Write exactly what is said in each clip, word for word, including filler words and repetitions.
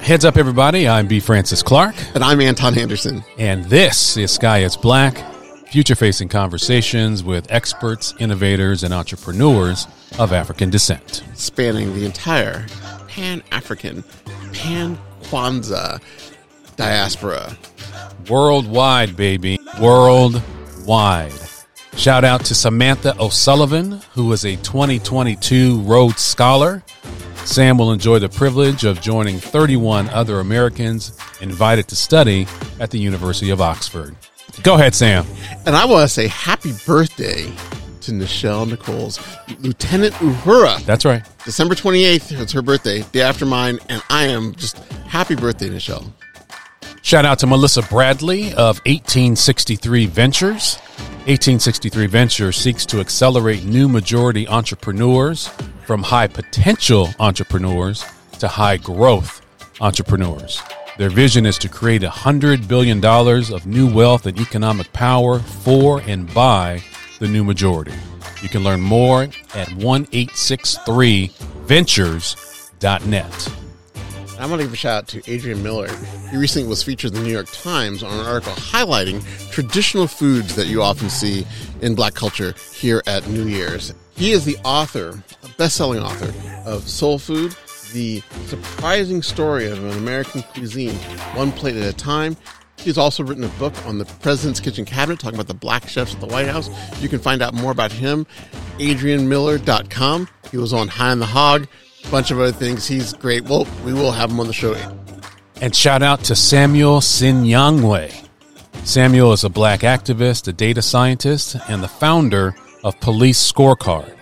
Heads up, everybody. I'm B. Francis Clark. And I'm Anton Anderson. And this is Sky is Black, future-facing conversations with experts, innovators, and entrepreneurs of African descent. Spanning the entire Pan-African, Pan-Kwanzaa diaspora. Worldwide, baby. Worldwide. Shout out to Samantha O'Sullivan, who is a twenty twenty-two Rhodes Scholar. Sam will enjoy the privilege of joining thirty-one other Americans invited to study at the University of Oxford. Go ahead, Sam. And I want to say happy birthday to Nichelle Nichols, Lieutenant Uhura. That's right. December twenty-eighth, it's her birthday, day after mine, and I am just happy birthday, Nichelle. Shout out to Melissa Bradley of eighteen sixty-three Ventures. eighteen sixty-three Ventures seeks to accelerate new majority entrepreneurs from high potential entrepreneurs to high growth entrepreneurs. Their vision is to create one hundred billion dollars of new wealth and economic power for and by the new majority. You can learn more at one eight six three ventures dot net. I want to give a shout out to Adrian Miller. He recently was featured in the New York Times on an article highlighting traditional foods that you often see in Black culture here at New Year's. He is the author, a best-selling author, of Soul Food, The Surprising Story of an American Cuisine, One Plate at a Time. He's also written a book on the President's Kitchen Cabinet, talking about the Black chefs at the White House. You can find out more about him, adrian miller dot com. He was on High on the Hog, a bunch of other things. He's great. Well, we will have him on the show. And shout out to Samuel Sinyangwe. Samuel is a Black activist, a data scientist, and the founder of Police Scorecard,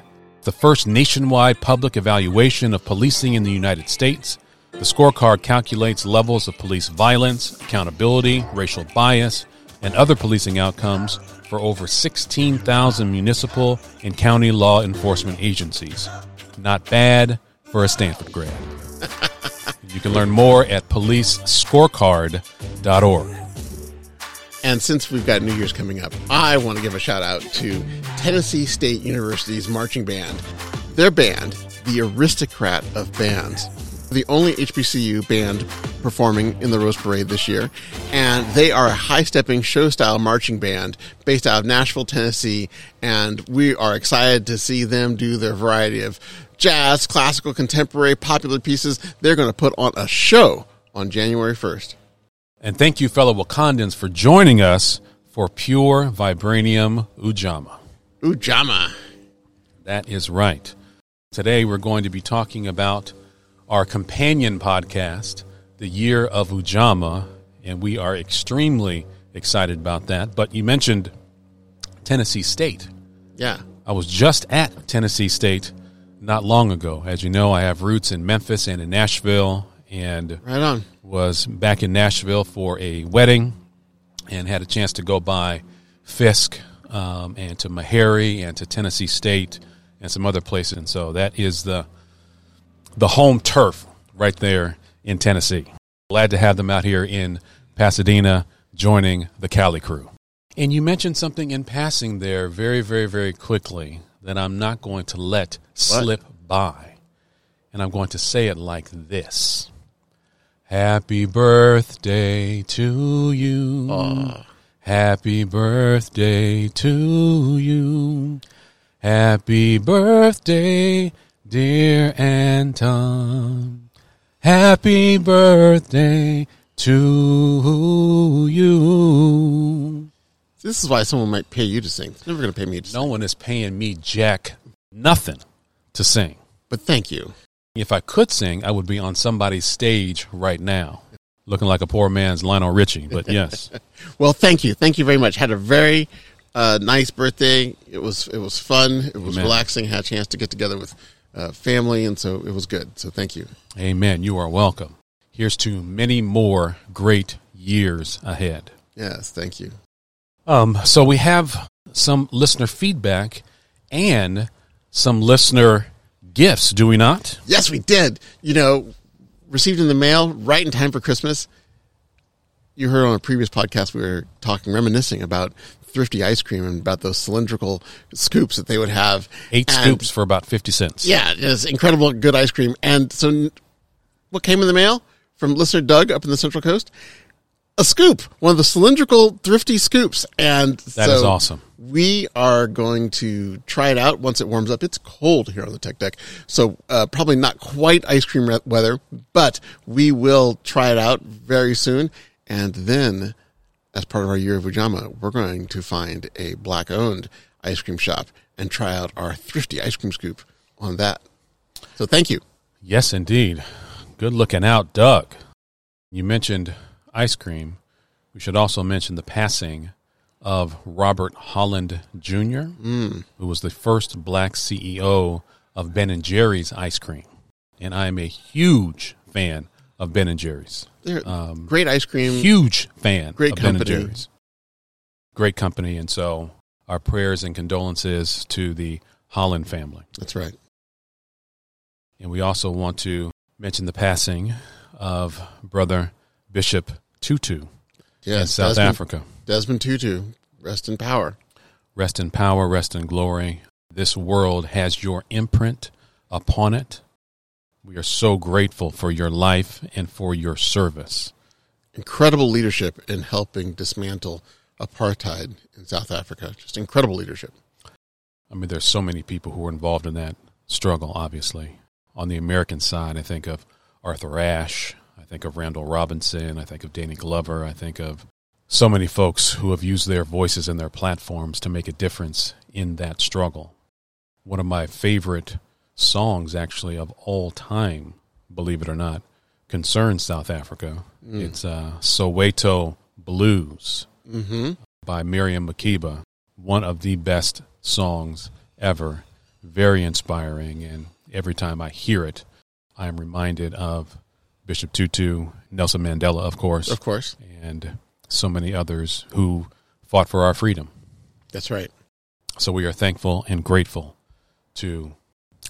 the first nationwide public evaluation of policing in the United States. The scorecard calculates levels of police violence, accountability, racial bias, and other policing outcomes for over sixteen thousand municipal and county law enforcement agencies. Not bad for a Stanford grad. You can learn more at police scorecard dot org. And since we've got New Year's coming up, I want to give a shout out to Tennessee State University's marching band. Their band, the Aristocrat of Bands, the only H B C U band performing in the Rose Parade this year. And they are a high-stepping show-style marching band based out of Nashville, Tennessee. And we are excited to see them do their variety of jazz, classical, contemporary, popular pieces. They're going to put on a show on January first. And thank you, fellow Wakandans, for joining us for Pure Vibranium Ujama. Ujama. That is right. Today we're going to be talking about our companion podcast, The Year of Ujama, and we are extremely excited about that. But you mentioned Tennessee State. Yeah. I was just at Tennessee State not long ago. As you know, I have roots in Memphis and in Nashville. And right on. Was back in Nashville for a wedding and had a chance to go by Fisk um, and to Meharry and to Tennessee State and some other places. And so that is the the home turf right there in Tennessee. Glad to have them out here in Pasadena joining the Cali crew. And you mentioned something in passing there very, very, very quickly that I'm not going to let what? slip by. And I'm going to say it like this. Happy birthday to you. Uh. Happy birthday to you. Happy birthday, dear Anton. Happy birthday to you. This is why someone might pay you to sing. It's never going to pay me to sing. No one is paying me, Jack, nothing to sing. But thank you. If I could sing, I would be on somebody's stage right now, looking like a poor man's Lionel Richie, but yes. Well, thank you. Thank you very much. Had a very uh, nice birthday. It was it was fun. It was Amen. Relaxing. Had a chance to get together with uh, family, and so it was good. So thank you. Amen. You are welcome. Here's to many more great years ahead. Yes, thank you. Um, so we have some listener feedback and some listener gifts, do we not? Yes, we did. You know, received in the mail right in time for Christmas. You heard on a previous podcast we were talking, reminiscing about Thrifty ice cream and about those cylindrical scoops that they would have. Eight and, scoops for about fifty cents. Yeah, it's incredible good ice cream. And so what came in the mail? from listener Doug up in the Central Coast. A scoop, one of the cylindrical thrifty scoops. And that so is awesome. We are going to try it out once it warms up. It's cold here on the Tech Deck, so uh, probably not quite ice cream weather, but we will try it out very soon. And then, as part of our year of Ujamaa, we're going to find a Black-owned ice cream shop and try out our thrifty ice cream scoop on that. So thank you. Yes, indeed. Good looking out, Doug. You mentioned ice cream. We should also mention the passing of Robert Holland Junior, mm. who was the first Black C E O of Ben and Jerry's ice cream. And I am a huge fan of Ben and Jerry's. They're um, great ice cream. Huge fan great of company. Ben and Jerry's. Great company. And so our prayers and condolences to the Holland family. That's right. And we also want to mention the passing of Brother Bishop Tutu yes, in South Desmond, Africa. Desmond Tutu, rest in power. Rest in power, rest in glory. This world has your imprint upon it. We are so grateful for your life and for your service. Incredible leadership in helping dismantle apartheid in South Africa. Just incredible leadership. I mean, there's so many people who were involved in that struggle, obviously. On the American side, I think of Arthur Ashe, I think of Randall Robinson, I think of Danny Glover, I think of so many folks who have used their voices and their platforms to make a difference in that struggle. One of my favorite songs, actually, of all time, believe it or not, concerns South Africa. Mm. It's uh, Soweto Blues mm-hmm. by Miriam Makeba, one of the best songs ever, very inspiring, and every time I hear it, I am reminded of Bishop Tutu, Nelson Mandela, of course. Of course. And so many others who fought for our freedom. That's right. So we are thankful and grateful to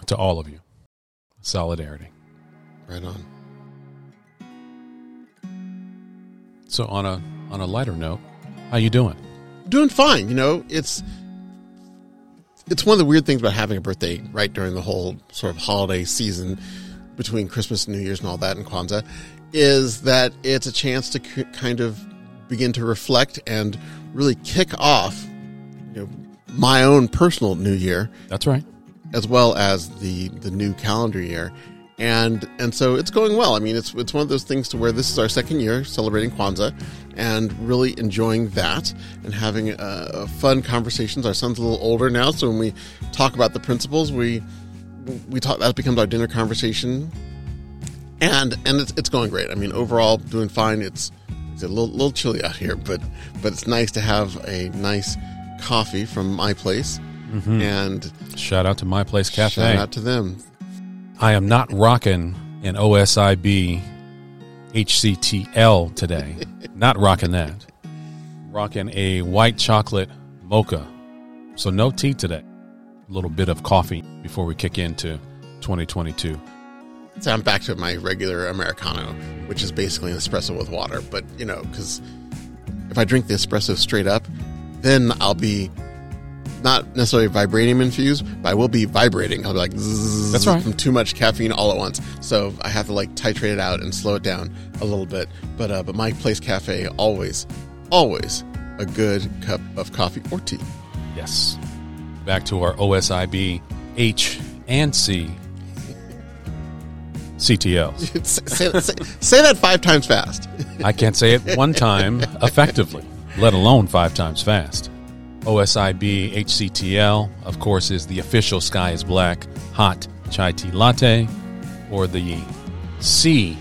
to all of you. Solidarity. Right on. So on a on a lighter note, how you doing? Doing fine. You know, it's It's one of the weird things about having a birthday right during the whole sort of holiday season between Christmas and New Year's and all that and Kwanzaa is that it's a chance to c- kind of begin to reflect and really kick off, you know, my own personal New Year. That's right. As well as the, the new calendar year. And and so it's going well. I mean, it's it's one of those things to where this is our second year celebrating Kwanzaa and really enjoying that and having uh, fun conversations. Our son's a little older now, so when we talk about the principles, we we talk that becomes our dinner conversation. And and it's it's going great. I mean, overall, doing fine. It's it's a little little chilly out here, but but it's nice to have a nice coffee from My Place. Mm-hmm. And shout out to My Place Cafe. Shout out to them. I am not rocking an O S I B H C T L today. Not rocking that. Rocking a white chocolate mocha. So no tea today. A little bit of coffee before we kick into twenty twenty-two. So I'm back to my regular Americano, which is basically an espresso with water. But, you know, because if I drink the espresso straight up, then I'll be not necessarily vibranium infused, but I will be vibrating. I'll be like, zzz, that's right, from too much caffeine all at once. So I have to like titrate it out and slow it down a little bit. But uh, but My Place Cafe, always, always a good cup of coffee or tea. Yes. Back to our O S I B H and C C T L. say, say, say that five times fast. I can't say it one time effectively, let alone five times fast. O S I B H C T L, of course, is the official Sky is Black hot chai tea latte, or the C.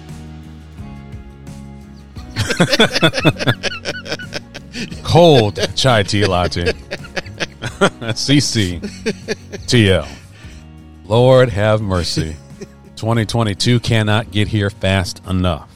cold chai tea latte. C C T L. Lord have mercy. twenty twenty-two cannot get here fast enough.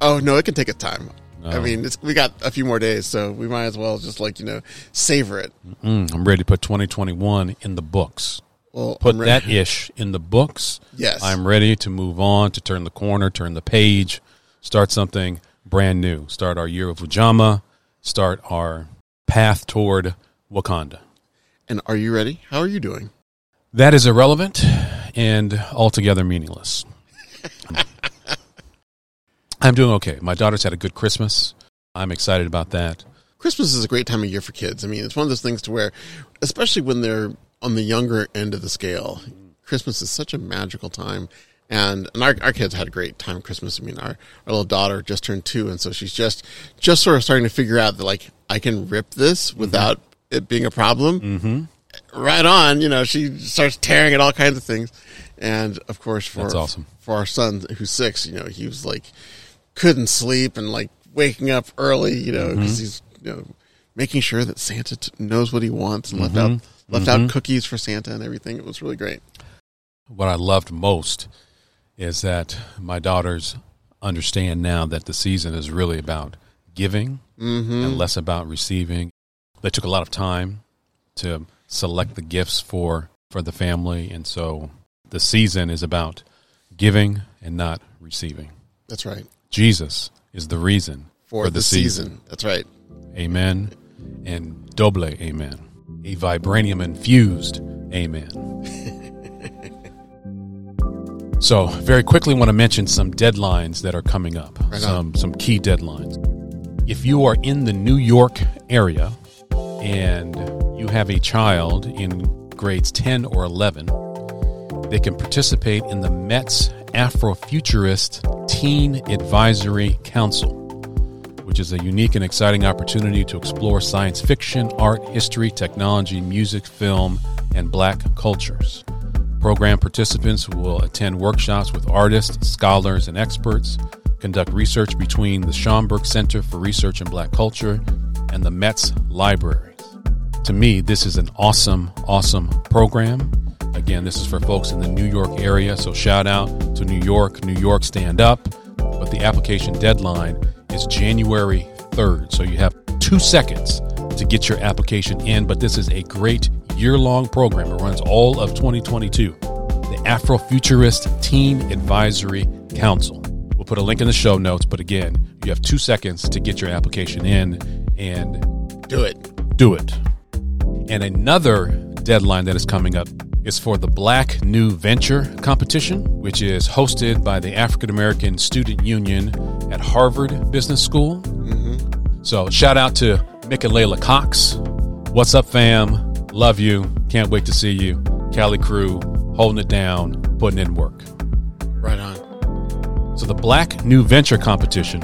Oh, no, it can take its time. I mean, it's, we got a few more days, so we might as well just, like, you know, savor it. Mm-mm, I'm ready to put twenty twenty-one in the books. Well, put that ish in the books. Yes. I'm ready to move on, to turn the corner, turn the page, start something brand new. Start our year of Ujamaa, start our path toward Wakanda. And are you ready? How are you doing? That is irrelevant and altogether meaningless. I'm doing okay. My daughter's had a good Christmas. I'm excited about that. Christmas is a great time of year for kids. I mean, it's one of those things to where, especially when they're on the younger end of the scale, Christmas is such a magical time. And and our, our kids had a great time Christmas. I mean, our, our little daughter just turned two, and so she's just just sort of starting to figure out that, like, I can rip this without mm-hmm. it being a problem. Mm-hmm. Right on, you know, she starts tearing at all kinds of things. And, of course, for, That's awesome. for our son, who's six, you know, he was, like, couldn't sleep and, like, waking up early, you know, because mm-hmm. he's, you know, making sure that Santa t- knows what he wants and mm-hmm. left out left mm-hmm. out cookies for Santa and everything. It was really great. What I loved most is that my daughters understand now that the season is really about giving mm-hmm. and less about receiving. They took a lot of time to select the gifts for, for the family, and so the season is about giving and not receiving. That's right. Jesus is the reason for, for the, the season. season. That's right. Amen. And doble amen. A vibranium infused amen. So, very quickly want to mention some deadlines that are coming up, right some some key deadlines. If you are in the New York area and you have a child in grades ten or eleven, they can participate in the Mets Afrofuturist Teen Advisory Council, which is a unique and exciting opportunity to explore science fiction, art, history, technology, music, film, and Black cultures. Program participants will attend workshops with artists, scholars, and experts, conduct research between the Schomburg Center for Research in Black Culture and the Met's Libraries. To me, this is an awesome, awesome program. Again, this is for folks in the New York area, so shout out to New York. New York, stand up. But the application deadline is January third, so you have two seconds to get your application in, but this is a great year-long program. It runs all of twenty twenty-two. The Afrofuturist Teen Advisory Council. We'll put a link in the show notes, but again, you have two seconds to get your application in and do it. Do it. And another deadline that is coming up is for the Black New Venture Competition, which is hosted by the African American Student Union at Harvard Business School. Mm-hmm. So shout out to Mick and Layla Cox. What's up, fam? Love you. Can't wait to see you. Cali crew, holding it down, putting in work. Right on. So the Black New Venture Competition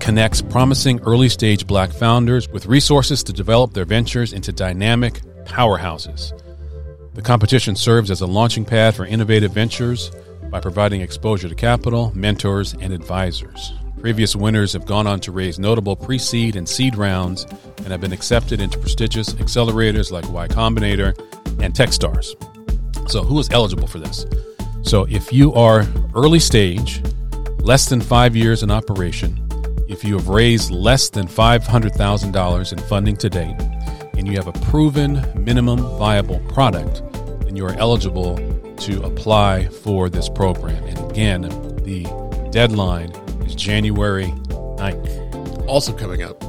connects promising early-stage Black founders with resources to develop their ventures into dynamic powerhouses. The competition serves as a launching pad for innovative ventures by providing exposure to capital, mentors, and advisors. Previous winners have gone on to raise notable pre-seed and seed rounds and have been accepted into prestigious accelerators like Y Combinator and Techstars. So who is eligible for this? So if you are early stage, less than five years in operation, if you have raised less than five hundred thousand dollars in funding to date, and you have a proven minimum viable product, then you are eligible to apply for this program. And again, the deadline is January ninth. Also coming up,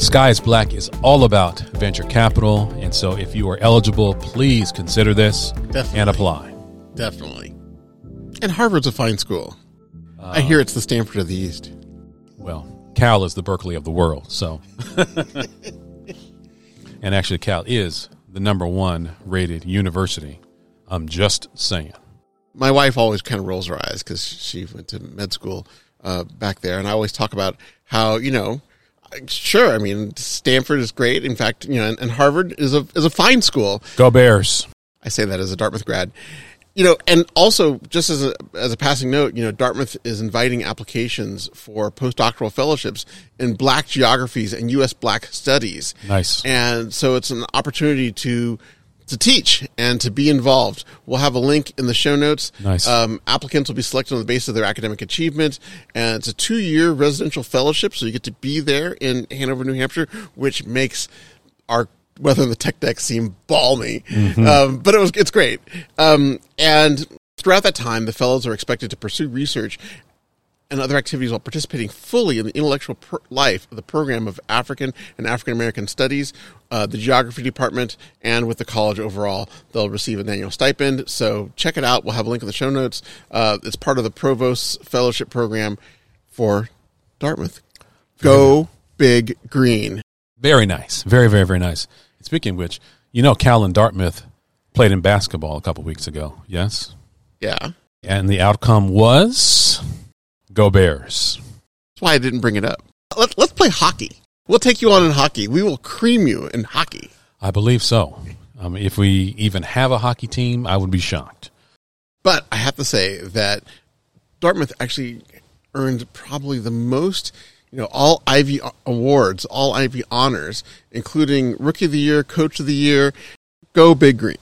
Sky is Black is all about venture capital, and so if you are eligible, please consider this Definitely. and apply. Definitely. And Harvard's a fine school. Uh, I hear it's the Stanford of the East. Well, Cal is the Berkeley of the world, so. And actually, Cal is the number one rated university. I'm just saying. My wife always kind of rolls her eyes because she went to med school uh, back there. And I always talk about how, you know, sure, I mean, Stanford is great. In fact, you know, and, and Harvard is a is a fine school. Go Bears. I say that as a Dartmouth grad. You know, and also, just as a, as a passing note, you know, Dartmouth is inviting applications for postdoctoral fellowships in Black geographies and U S Black studies. Nice. And so it's an opportunity to to teach and to be involved. We'll have a link in the show notes. Nice. Um, applicants will be selected on the basis of their academic achievement. And it's a two-year residential fellowship, so you get to be there in Hanover, New Hampshire, which makes our weather in the tech deck seemed balmy, mm-hmm. um, but it was it's great. Um, and throughout that time, the fellows are expected to pursue research and other activities while participating fully in the intellectual per- life of the program of African and African American Studies, uh, the Geography Department, and with the college overall. They'll receive an annual stipend. So check it out. We'll have a link in the show notes. Uh, it's part of the Provost Fellowship Program. for Dartmouth. Go Big Green. Very nice. Very, very, very nice. Speaking of which, you know Cal and Dartmouth played in basketball a couple weeks ago, yes? Yeah. And the outcome was Go Bears. That's why I didn't bring it up. Let's, let's play hockey. We'll take you on in hockey. We will cream you in hockey. I believe so. Um, if we even have a hockey team, I would be shocked. But I have to say that Dartmouth actually earned probably the most, you know, all Ivy awards, all Ivy honors, including Rookie of the Year, Coach of the Year. Go Big Green.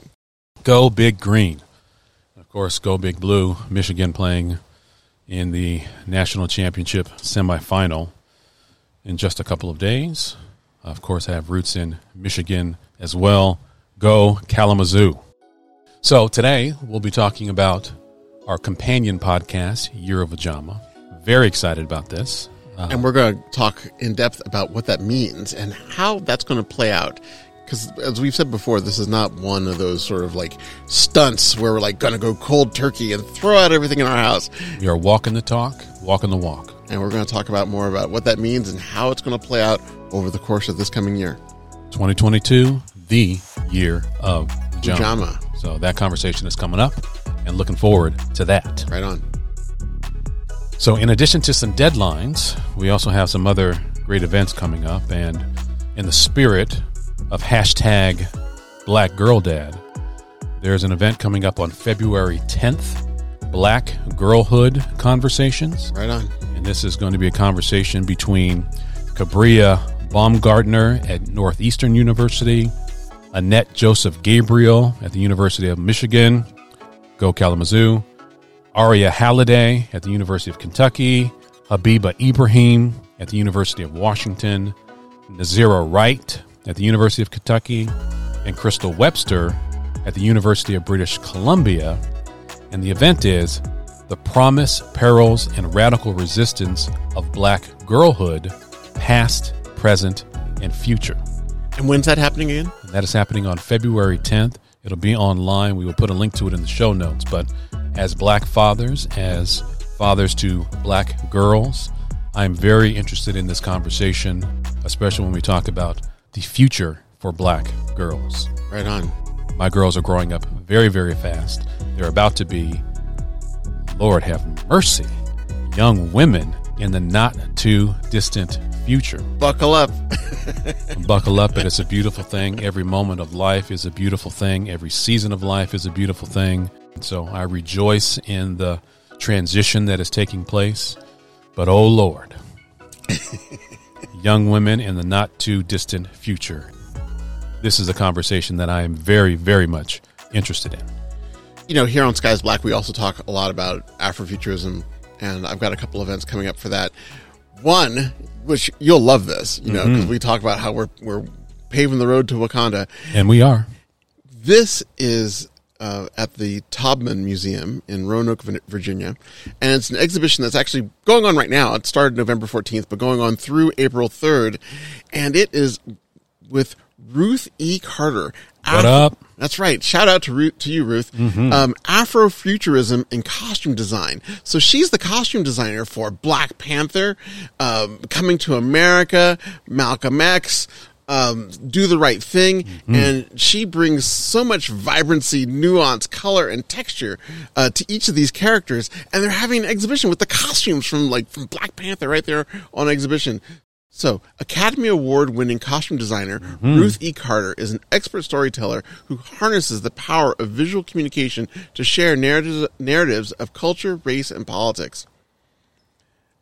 Go Big Green. Of course, Go Big Blue, Michigan playing in the national championship semifinal in just a couple of days. Of course, I have roots in Michigan as well. Go Kalamazoo. So today we'll be talking about our companion podcast, Year of Ajama. Very excited about this. Uh, and we're going to talk in depth about what that means and how that's going to play out. Because as we've said before, this is not one of those sort of like stunts where we're like going to go cold turkey and throw out everything in our house. We are walking the talk, walking the walk. And we're going to talk about more about what that means and how it's going to play out over the course of this coming year. twenty twenty-two, the year of Ujama. Ujama. So that conversation is coming up and looking forward to that. Right on. So in addition to some deadlines, we also have some other great events coming up. And in the spirit of hashtag Black Girl Dad, there's an event coming up on February tenth, Black Girlhood Conversations. Right on. And this is going to be a conversation between Cabria Baumgartner at Northeastern University, Annette Joseph Gabriel at the University of Michigan, Go Kalamazoo, Aria Halliday at the University of Kentucky, Habiba Ibrahim at the University of Washington, Nazira Wright at the University of Kentucky, and Crystal Webster at the University of British Columbia. And the event is The Promise, Perils, and Radical Resistance of Black Girlhood, Past, Present, and Future. And when's that happening again? And that is happening on February tenth. It'll be online. We will put a link to it in the show notes. But as Black fathers, as fathers to Black girls, I'm very interested in this conversation, especially when we talk about the future for Black girls. Right on. My girls are growing up very, very fast. They're about to be, Lord have mercy, young women in the not too distant future. Buckle up. Buckle up, but it's a beautiful thing. Every moment of life is a beautiful thing. Every season of life is a beautiful thing. So I rejoice in the transition that is taking place. But, oh, Lord, young women in the not too distant future. This is a conversation that I am very, very much interested in. You know, here on Sky's Black, we also talk a lot about Afrofuturism, and I've got a couple events coming up for that. One, which you'll love this, you know, because mm-hmm. we talk about how we're we're paving the road to Wakanda. And we are. This is uh, at the Taubman Museum in Roanoke, Virginia. And it's an exhibition that's actually going on right now. It started November fourteenth, but going on through April third. And it is with Ruth E. Carter. Afro- what up? That's right. Shout out to Ruth, to you, Ruth. Mm-hmm. Um, Afrofuturism and costume design. So she's the costume designer for Black Panther, um, Coming to America, Malcolm X, um, Do the Right Thing. Mm-hmm. And she brings so much vibrancy, nuance, color, and texture uh, to each of these characters. And they're having an exhibition with the costumes from like from Black Panther right there on exhibition. So, Academy Award-winning costume designer mm-hmm. Ruth E. Carter is an expert storyteller who harnesses the power of visual communication to share narratives, narratives of culture, race, and politics.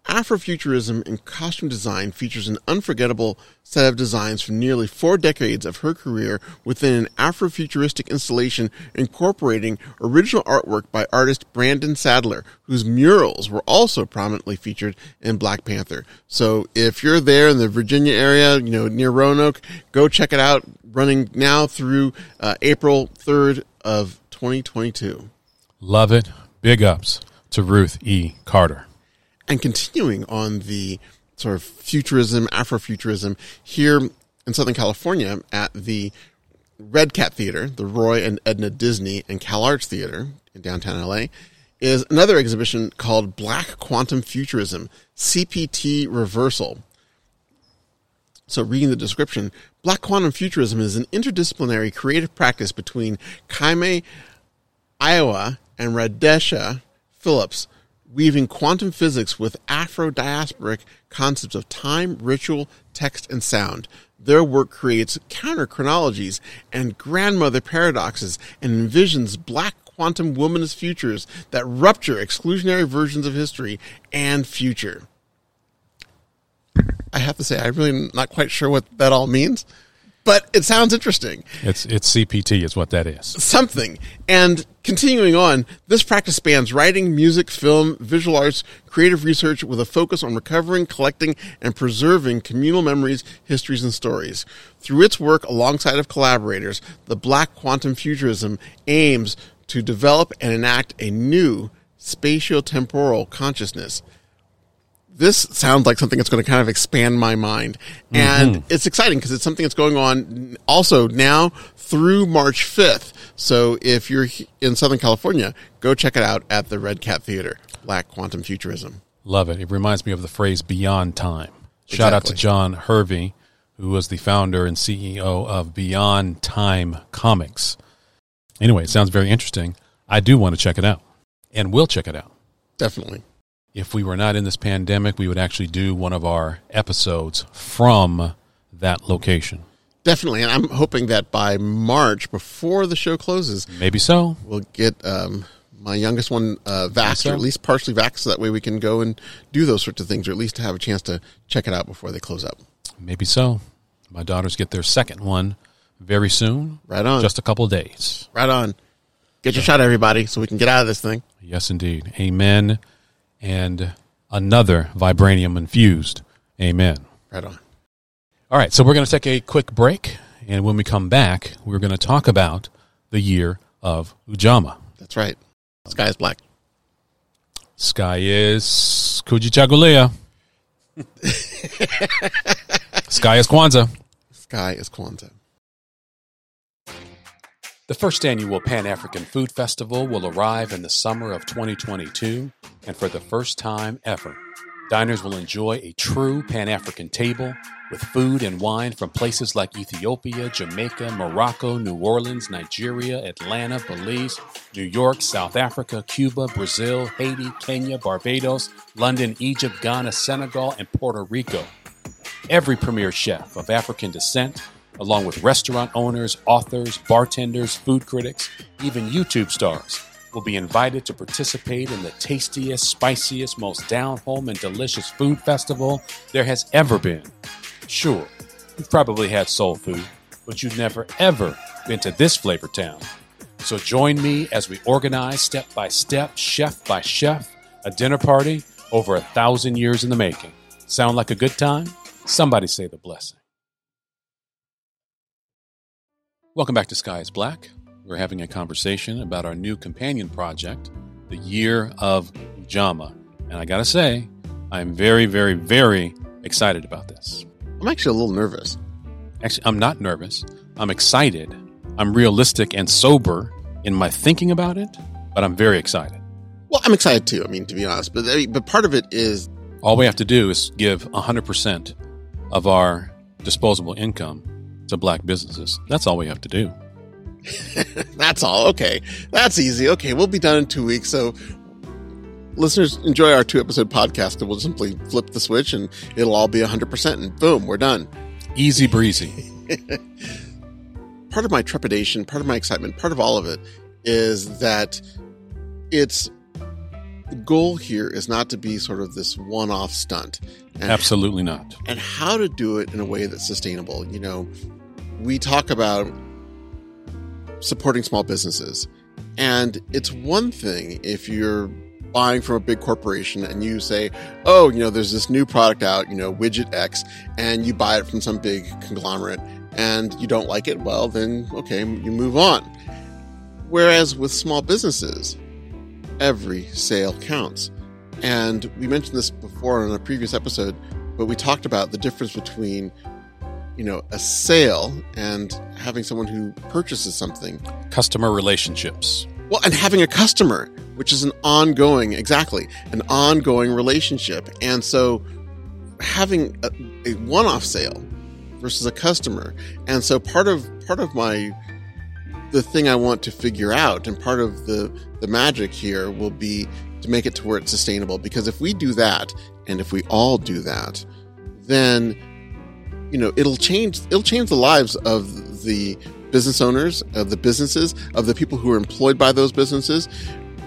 Afrofuturism in costume design features an unforgettable set of designs from nearly four decades of her career within an Afrofuturistic installation incorporating original artwork by artist Brandon Sadler, whose murals were also prominently featured in Black Panther. So if you're there in the Virginia area, you know, near Roanoke, go check it out, running now through uh, April third of twenty twenty-two. Love it. Big ups to Ruth E. Carter. And continuing on the sort of futurism, Afrofuturism, here in Southern California at the Red Cat Theater, the Roy and Edna Disney and CalArts Theater in downtown L A, is another exhibition called Black Quantum Futurism, C P T Reversal. So reading the description, Black Quantum Futurism is an interdisciplinary creative practice between Kaimai, Iowa, and Radesha Phillips, weaving quantum physics with Afro-diasporic concepts of time, ritual, text, and sound. Their work creates counter-chronologies and grandmother paradoxes and envisions black quantum womanist futures that rupture exclusionary versions of history and future. I have to say, I'm really not quite sure what that all means, but it sounds interesting. It's it's C P T is what that is. Something. And continuing on, this practice spans writing, music, film, visual arts, creative research with a focus on recovering, collecting, and preserving communal memories, histories, and stories. Through its work alongside of collaborators, the Black Quantum Futurism aims to develop and enact a new spatiotemporal consciousness. This sounds like something that's going to kind of expand my mind. And mm-hmm. it's exciting because it's something that's going on also now through March fifth. So if you're in Southern California, go check it out at the Red Cat Theater, Black Quantum Futurism. Love it. It reminds me of the phrase Beyond Time. Shout exactly. out to John Hervey, who was the founder and C E O of Beyond Time Comics. Anyway, it sounds very interesting. I do want to check it out, and we'll check it out. Definitely. If we were not in this pandemic, we would actually do one of our episodes from that location. Definitely, and I'm hoping that by March, before the show closes, maybe so, we'll get um, my youngest one uh, vaxxed, so. or at least partially vaxxed, so that way we can go and do those sorts of things, or at least have a chance to check it out before they close up. Maybe so. My daughters get their second one very soon. Right on. Just a couple of days. Right on. Get your shot, everybody, so we can get out of this thing. Yes, indeed. Amen. And another vibranium infused. Amen. Right on. All right, so we're going to take a quick break, and when we come back, we're going to talk about the year of Ujamaa. That's right. Sky is black. Sky is Kujichagulia. Sky is Kwanzaa. Sky is Kwanzaa. The first annual Pan-African Food Festival will arrive in the summer of twenty twenty-two, and for the first time ever, diners will enjoy a true Pan-African table with food and wine from places like Ethiopia, Jamaica, Morocco, New Orleans, Nigeria, Atlanta, Belize, New York, South Africa, Cuba, Brazil, Haiti, Kenya, Barbados, London, Egypt, Ghana, Senegal, and Puerto Rico. Every premier chef of African descent, along with restaurant owners, authors, bartenders, food critics, even YouTube stars, will be invited to participate in the tastiest, spiciest, most down-home and delicious food festival there has ever been. Sure, you've probably had soul food, but you've never, ever been to this flavor town. So join me as we organize step by step, chef by chef, a dinner party over a thousand years in the making. Sound like a good time? Somebody say the blessing. Welcome back to Sky is Black. We're having a conversation about our new companion project, the Year of Ujamaa. And I gotta say, I'm very, very, very excited about this. I'm actually a little nervous. Actually, I'm not nervous. I'm excited. I'm realistic and sober in my thinking about it, but I'm very excited. Well, I'm excited too, I mean, to be honest. But, but part of it is... all we have to do is give one hundred percent of our disposable income to black businesses. That's all we have to do. That's all. Okay. That's easy. Okay. We'll be done in two weeks. So listeners, enjoy our two episode podcast and we'll simply flip the switch and it'll all be a hundred percent and boom, we're done. Easy breezy. Part of my trepidation, part of my excitement, part of all of it is that it's the goal here is not to be sort of this one-off stunt. And absolutely not. And how to do it in a way that's sustainable. You know, we talk about supporting small businesses, and it's one thing if you're buying from a big corporation and you say, oh, you know, there's this new product out, you know, widget X, and you buy it from some big conglomerate and you don't like it, well, then, okay, you move on. Whereas with small businesses, every sale counts. And we mentioned this before in a previous episode, but we talked about the difference between, you know, a sale and having someone who purchases something. Customer relationships. Well, and having a customer, which is an ongoing, exactly, an ongoing relationship. And so having a, a one-off sale versus a customer. And so part of part of my the thing I want to figure out, and part of the the magic here will be to make it to where it's sustainable. Because if we do that, and if we all do that, then you know it'll change it'll change the lives of the business owners, of the businesses, of the people who are employed by those businesses.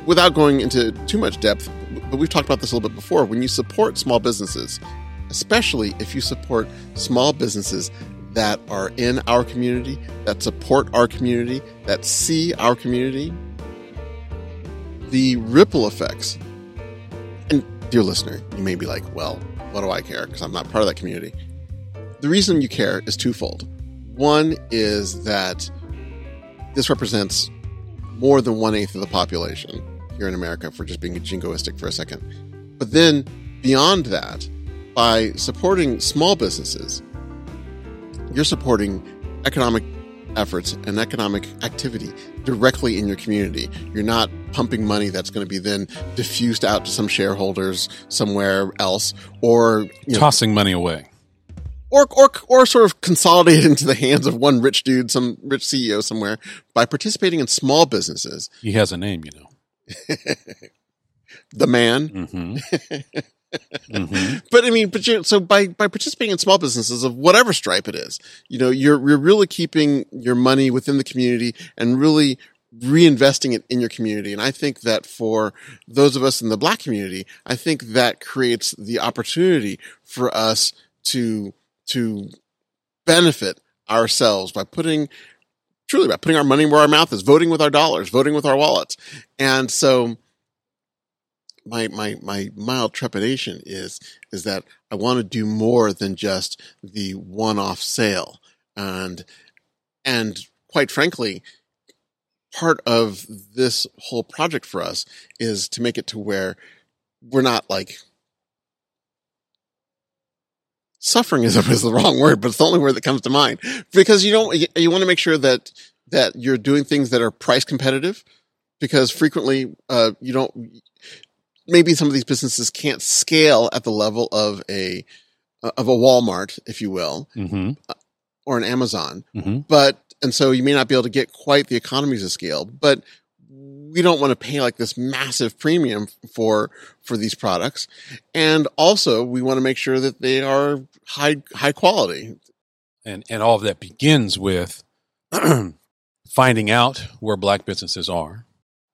Without going into too much depth, but we've talked about this a little bit before, when you support small businesses, especially if you support small businesses that are in our community, that support our community, that see our community, the ripple effects. And dear listener, you may be like, well, what do I care? Because I'm not part of that community. The reason you care is twofold. One is that this represents more than one-eighth of the population here in America, for just being jingoistic for a second. But then beyond that, by supporting small businesses, you're supporting economic efforts and economic activity directly in your community. You're not pumping money that's going to be then diffused out to some shareholders somewhere else, or you know, tossing money away. Or, or or sort of consolidated into the hands of one rich dude, some rich C E O somewhere, by participating in small businesses. He has a name, you know. The man. Mm-hmm. Mm-hmm. But I mean, but you're, so by, by participating in small businesses of whatever stripe it is, you know, you're you're really keeping your money within the community and really reinvesting it in your community. And I think that for those of us in the Black community, I think that creates the opportunity for us to to benefit ourselves by putting, truly by putting our money where our mouth is, voting with our dollars, voting with our wallets. And so my, my, my mild trepidation is, is that I want to do more than just the one-off sale. And, and quite frankly, part of this whole project for us is to make it to where we're not like, suffering is, is the wrong word, but it's the only word that comes to mind, because you don't, you, you want to make sure that, that you're doing things that are price competitive, because frequently, uh, you don't, maybe some of these businesses can't scale at the level of a, of a Walmart, if you will, mm-hmm. uh, or an Amazon, mm-hmm. but, and so you may not be able to get quite the economies of scale, but we don't want to pay like this massive premium for, for these products. And also we want to make sure that they are high, high quality. And, and all of that begins with finding out where Black businesses are,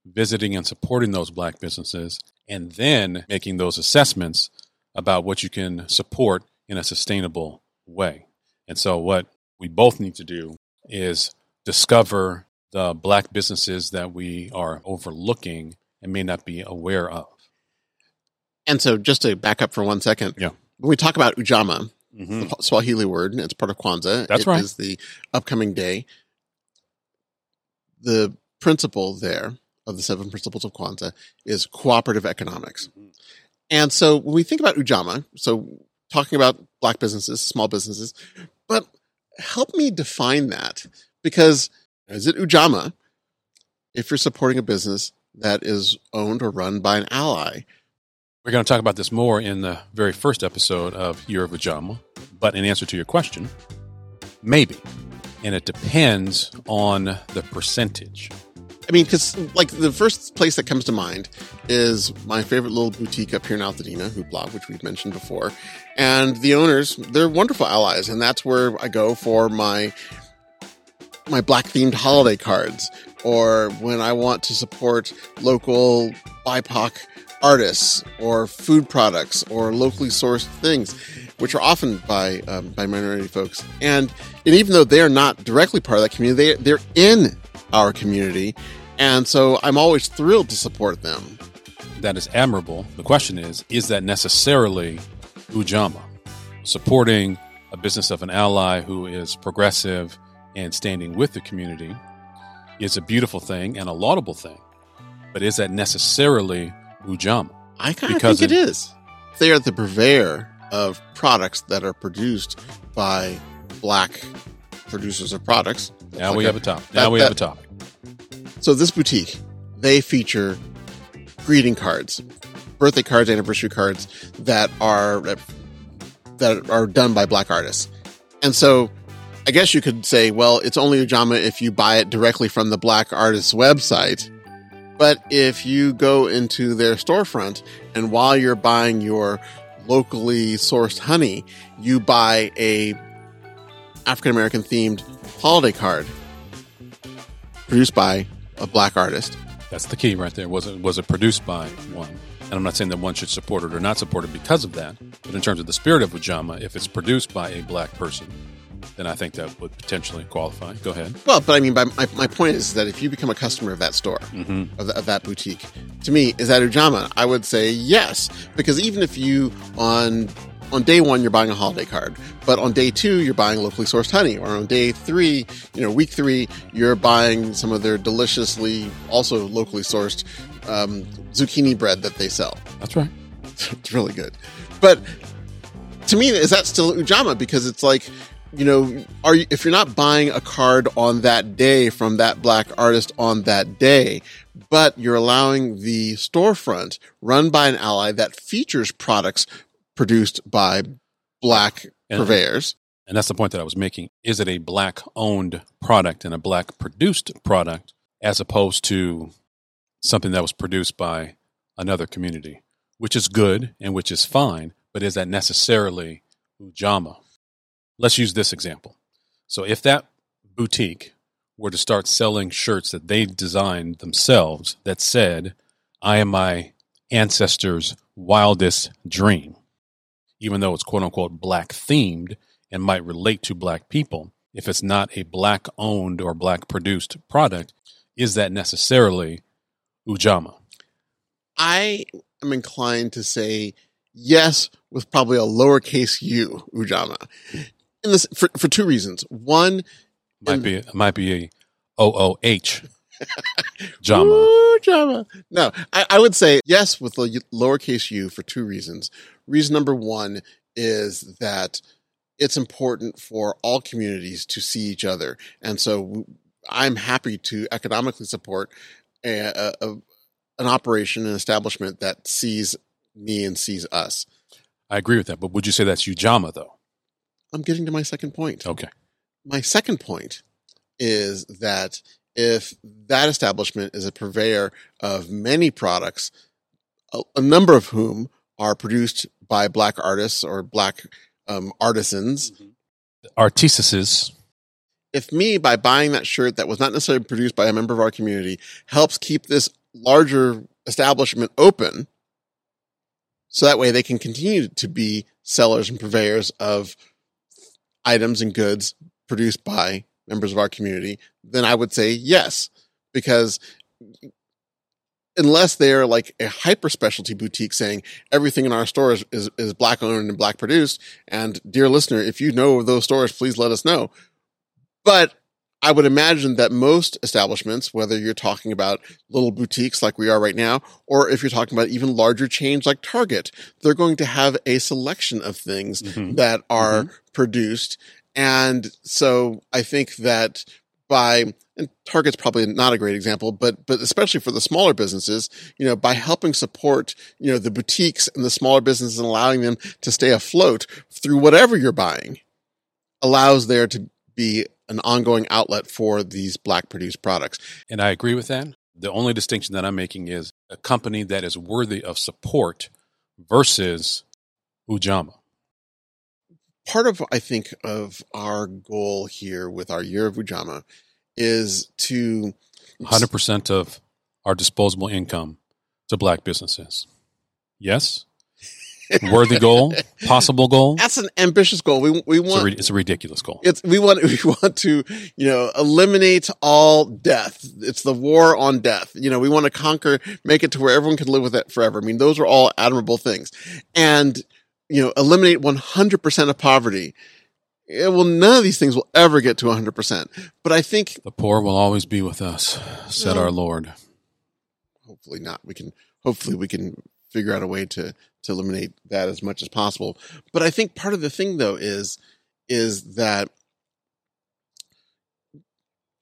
visiting and supporting those Black businesses, and then making those assessments about what you can support in a sustainable way. And so what we both need to do is discover the Black businesses that we are overlooking and may not be aware of. And so just to back up for one second, yeah. When we talk about Ujamaa, mm-hmm. the Swahili word, and it's part of Kwanzaa. That's it, right. It is the upcoming day. The principle there of the seven principles of Kwanzaa is cooperative economics. Mm-hmm. And so when we think about Ujamaa, so talking about Black businesses, small businesses, but help me define that, because is it Ujamaa if you're supporting a business that is owned or run by an ally? We're going to talk about this more in the very first episode of Year of Ujamaa. But in answer to your question, maybe. And it depends on the percentage. I mean, because like the first place that comes to mind is my favorite little boutique up here in Altadena, Hoopla, which we've mentioned before. And the owners, they're wonderful allies. And that's where I go for my... my Black-themed holiday cards, or when I want to support local B I P O C artists, or food products, or locally sourced things, which are often by um, by minority folks. And, and even though they're not directly part of that community, they, they're in our community, and so I'm always thrilled to support them. That is admirable. The question is, is that necessarily Ujamaa? Supporting a business of an ally who is progressive and standing with the community is a beautiful thing and a laudable thing. But is that necessarily Ujamaa? I kind of think it, it is. They are the purveyor of products that are produced by Black producers of products. Now, like we, a, have a that, now that, we have a topic. Now we have a topic. So this boutique, they feature greeting cards, birthday cards, anniversary cards that are that are done by Black artists. And so I guess you could say, well, it's only Ujamaa if you buy it directly from the Black artist's website. But if you go into their storefront and while you're buying your locally sourced honey, you buy a African-American themed holiday card produced by a Black artist. That's the key right there. Was it, was it produced by one? And I'm not saying that one should support it or not support it because of that, but in terms of the spirit of Ujamaa, if it's produced by a Black person, then I think that would potentially qualify. Go ahead. Well, but I mean, by my, my point is that if you become a customer of that store, mm-hmm. of, the, of that boutique, to me, is that Ujamaa? I would say yes, because even if you, on on day one, you're buying a holiday card, but on day two, you're buying locally sourced honey, or on day three, you know, week three, you're buying some of their deliciously, also locally sourced um, zucchini bread that they sell. That's right. It's really good. But to me, is that still Ujamaa? Because it's like, you know, are you, if you're not buying a card on that day from that Black artist on that day, but you're allowing the storefront run by an ally that features products produced by Black and, purveyors. And that's the point that I was making. Is it a Black-owned product and a Black-produced product as opposed to something that was produced by another community, which is good and which is fine, but is that necessarily Ujamaa? Let's use this example. So if that boutique were to start selling shirts that they designed themselves that said, I am my ancestors' wildest dream, even though it's quote-unquote Black-themed and might relate to Black people, if it's not a Black-owned or Black-produced product, is that necessarily Ujamaa? I am inclined to say yes, with probably a lowercase u, Ujamaa. In this, for, for two reasons. One might in, be it might be a O O H Ujamaa. Ujamaa. No, I, I would say yes with a lowercase u for two reasons. Reason number one is that it's important for all communities to see each other, and so I'm happy to economically support a, a, a, an operation, an establishment that sees me and sees us. I agree with that, but would you say that's Ujamaa, though? I'm getting to my second point. Okay. My second point is that if that establishment is a purveyor of many products, a, a number of whom are produced by Black artists or Black um, artisans. Mm-hmm. Artisesses. If me, by buying that shirt that was not necessarily produced by a member of our community, helps keep this larger establishment open, so that way they can continue to be sellers and purveyors of items and goods produced by members of our community, then I would say yes. Because unless they're like a hyper specialty boutique saying everything in our store is, is, is Black owned and Black produced, and dear listener, if you know those stores, please let us know. But I would imagine that most establishments, whether you're talking about little boutiques like we are right now, or if you're talking about even larger chains like Target, they're going to have a selection of things mm-hmm. that are mm-hmm. produced. And so I think that by, and Target's probably not a great example, but but especially for the smaller businesses, you know, by helping support, you know, the boutiques and the smaller businesses and allowing them to stay afloat through whatever you're buying, allows there to be an ongoing outlet for these Black-produced products. And I agree with that. The only distinction that I'm making is a company that is worthy of support versus Ujamaa. Part of, I think, of our goal here with our Year of Ujamaa is to... one hundred percent of our disposable income to Black businesses. Yes? Worthy goal, possible goal. That's an ambitious goal. We we want. It's a, re- it's a ridiculous goal. It's we want we want to you know eliminate all death. It's the war on death. You know we want to conquer, make it to where everyone can live with it forever. I mean, those are all admirable things, and you know eliminate one hundred percent of poverty. It will, none of these things will ever get to one hundred percent. But I think the poor will always be with us, said no, our Lord. Hopefully not. We can. Hopefully we can figure out a way to. to eliminate that as much as possible. But I think part of the thing, though, is is that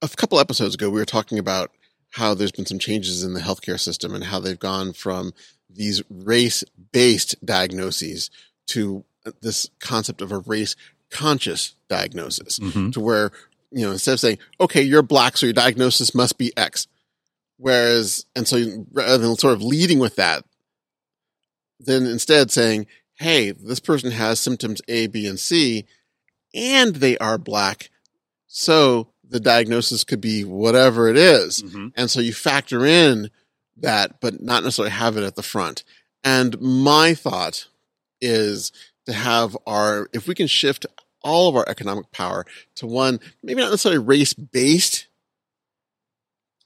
a couple episodes ago, we were talking about how there's been some changes in the healthcare system and how they've gone from these race-based diagnoses to this concept of a race-conscious diagnosis, mm-hmm. to where, you know, instead of saying, okay, you're black, so your diagnosis must be X. Whereas, and so you, rather than sort of leading with that, then instead saying, hey, this person has symptoms A, B, and C, and they are black, so the diagnosis could be whatever it is. Mm-hmm. And so you factor in that, but not necessarily have it at the front. And my thought is to have our, if we can shift all of our economic power to one, maybe not necessarily race-based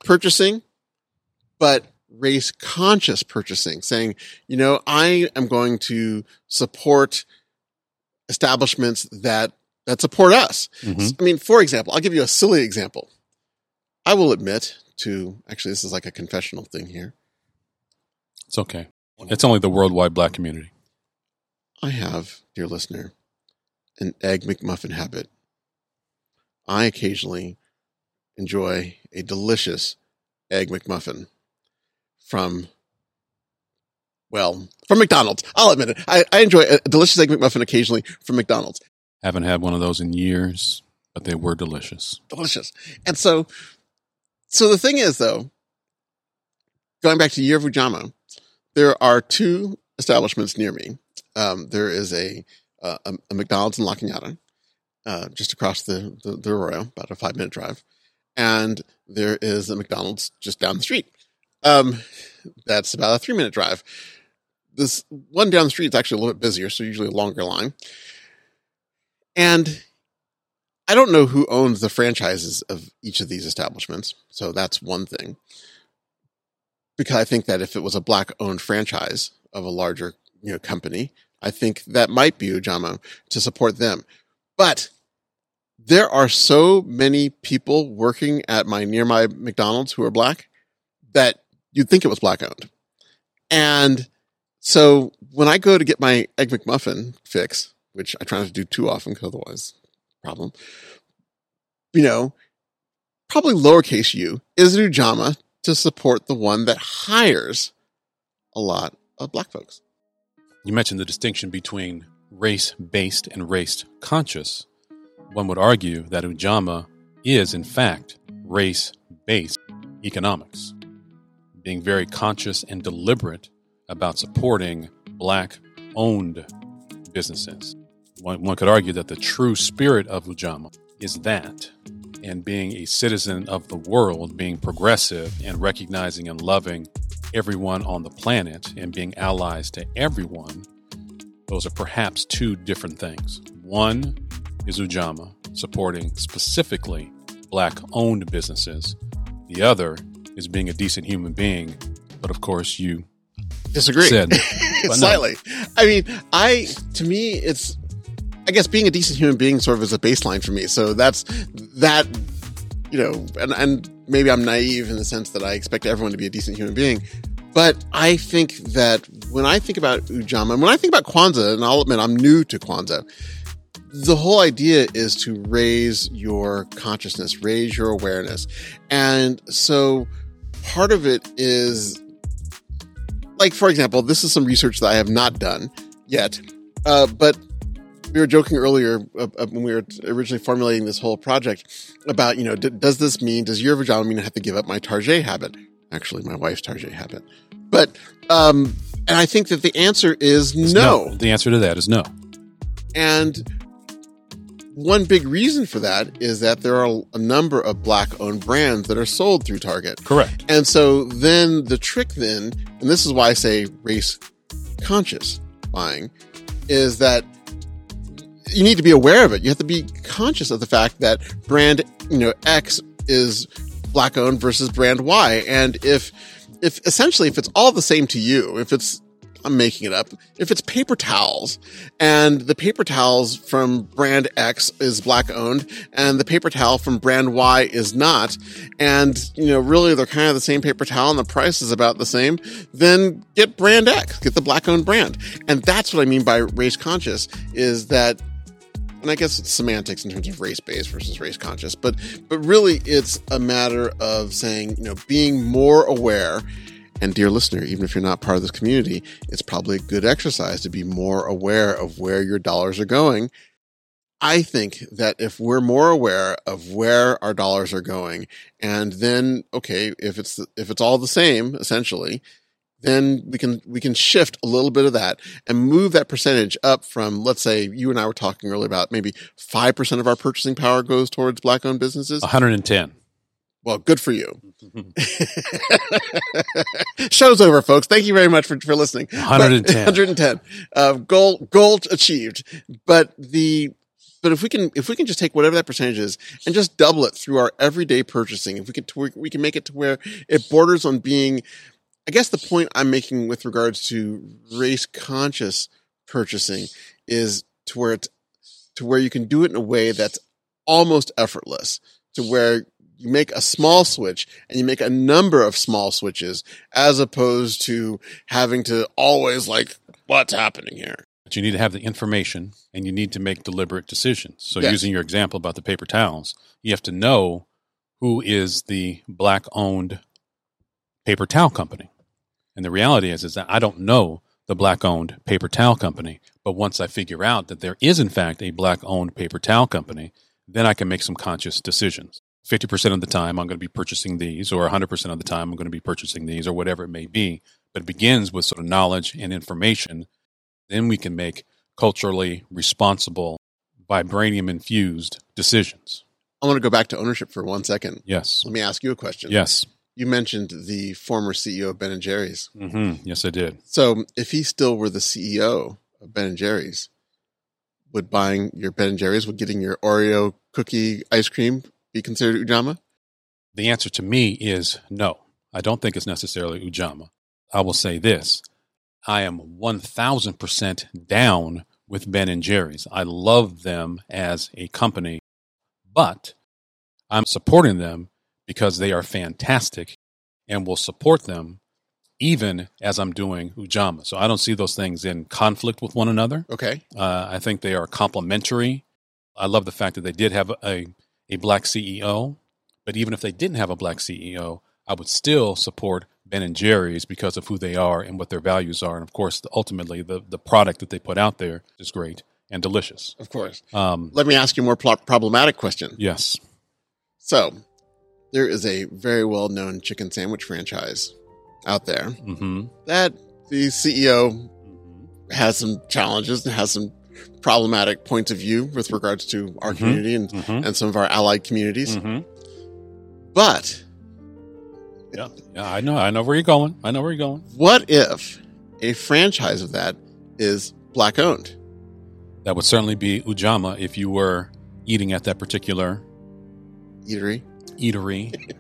purchasing, but race-conscious purchasing, saying, you know, I am going to support establishments that that support us. Mm-hmm. I mean, for example, I'll give you a silly example. I will admit to, actually, this is like a confessional thing here. It's okay. It's only the worldwide black community. I have, dear listener, an Egg McMuffin habit. I occasionally enjoy a delicious Egg McMuffin from, well, from McDonald's. I'll admit it. I, I enjoy a delicious Egg McMuffin occasionally from McDonald's. Haven't had one of those in years, but they were delicious. Delicious. And so, so the thing is, though, going back to Year of Ujamaa, there are two establishments near me. Um, there is a, uh, a a McDonald's in La Cañada, uh, just across the, the, the Arroyo, about a five-minute drive. And there is a McDonald's just down the street. Um, that's about a three-minute drive. This one down the street is actually a little bit busier, so usually a longer line. And I don't know who owns the franchises of each of these establishments. So that's one thing. Because I think that if it was a black-owned franchise of a larger, you know, company, I think that might be Ujamaa to support them. But there are so many people working at my near my McDonald's who are black that you'd think it was black-owned. And so when I go to get my Egg McMuffin fix, which I try not to do too often because otherwise, problem. You know, probably lowercase u is an Ujamaa to support the one that hires a lot of black folks. You mentioned the distinction between race-based and race-conscious. One would argue that Ujamaa is, in fact, race-based economics, being very conscious and deliberate about supporting black-owned businesses. One, one could argue that the true spirit of Ujamaa is that, and being a citizen of the world, being progressive and recognizing and loving everyone on the planet and being allies to everyone. Those are perhaps two different things. One is Ujamaa supporting specifically black-owned businesses. The other is being a decent human being, but of course you disagree. Said, Slightly. No. I mean, I to me, it's, I guess being a decent human being sort of is a baseline for me. So that's that, you know, and, and maybe I'm naive in the sense that I expect everyone to be a decent human being. But I think that when I think about Ujamaa, and when I think about Kwanzaa, and I'll admit I'm new to Kwanzaa, the whole idea is to raise your consciousness, raise your awareness. And so part of it is, like, for example, this is some research that I have not done yet, uh, but we were joking earlier uh, when we were originally formulating this whole project about, you know, d- does this mean, does Year of Ujamaa mean I have to give up my Target habit? Actually, my wife's Target habit. But, um, and I think that the answer is no. no. The answer to that is no. And one big reason for that is that there are a number of black-owned brands that are sold through Target. Correct. And so then the trick then, and this is why I say race-conscious buying, is that you need to be aware of it. You have to be conscious of the fact that brand, you know, X is black owned versus brand Y. And if, if essentially, if it's all the same to you, if it's, I'm making it up, if it's paper towels and the paper towels from brand X is black owned and the paper towel from brand Y is not, and, you know, really they're kind of the same paper towel and the price is about the same, then get brand X, get the black owned brand. And that's what I mean by race conscious, is that and I guess it's semantics in terms of race-based versus race-conscious, but but really it's a matter of saying, you know, being more aware. And dear listener, even if you're not part of this community, it's probably a good exercise to be more aware of where your dollars are going. I think that if we're more aware of where our dollars are going, and then, okay, if it's if it's all the same, essentially, then we can we can shift a little bit of that and move that percentage up from, let's say, you and I were talking earlier about maybe five percent of our purchasing power goes towards Black-owned businesses. one hundred ten. Well, good for you. Show's over, folks. Thank you very much for, for listening. one hundred ten. But, one hundred ten. Uh, goal, goal achieved. But the... But if we can, if we can just take whatever that percentage is and just double it through our everyday purchasing, if we can, we, we can make it to where it borders on being, I guess the point I'm making with regards to race conscious purchasing is to where it's, to where you can do it in a way that's almost effortless, to where you make a small switch and you make a number of small switches as opposed to having to always like, what's happening here? But you need to have the information and you need to make deliberate decisions. So yes. Using your example about the paper towels, you have to know who is the Black-owned paper towel company. And the reality is, is that I don't know the Black-owned paper towel company. But once I figure out that there is, in fact, a Black-owned paper towel company, then I can make some conscious decisions. fifty percent of the time, I'm going to be purchasing these, or one hundred percent of the time, I'm going to be purchasing these, or whatever it may be. But it begins with sort of knowledge and information. Then we can make culturally responsible, vibranium-infused decisions. I want to go back to ownership for one second. Yes. Let me ask you a question. Yes. You mentioned the former C E O of Ben and Jerry's. Mm-hmm. Yes, I did. So if he still were the C E O of Ben and Jerry's, would buying your Ben and Jerry's, would getting your Oreo cookie ice cream be considered Ujamaa? The answer to me is no. I don't think it's necessarily Ujamaa. I will say this. I am one thousand percent down with Ben and Jerry's. I love them as a company, but I'm supporting them because they are fantastic and will support them even as I'm doing Ujamaa. So I don't see those things in conflict with one another. Okay. Uh, I think they are complementary. I love the fact that they did have a, a Black C E O, but even if they didn't have a Black C E O, I would still support Ben and Jerry's because of who they are and what their values are. And of course, the, ultimately, the, the product that they put out there is great and delicious. Of course. Um, Let me ask you a more pl- problematic question. Yes. So there is a very well-known chicken sandwich franchise out there mm-hmm. that the C E O has some challenges and has some problematic points of view with regards to our mm-hmm. community and, mm-hmm. and some of our allied communities. Mm-hmm. But... Yeah. yeah, I know. I know where you're going. I know where you're going. What if a franchise of that is Black owned? That would certainly be Ujamaa if you were eating at that particular eatery. Eatery.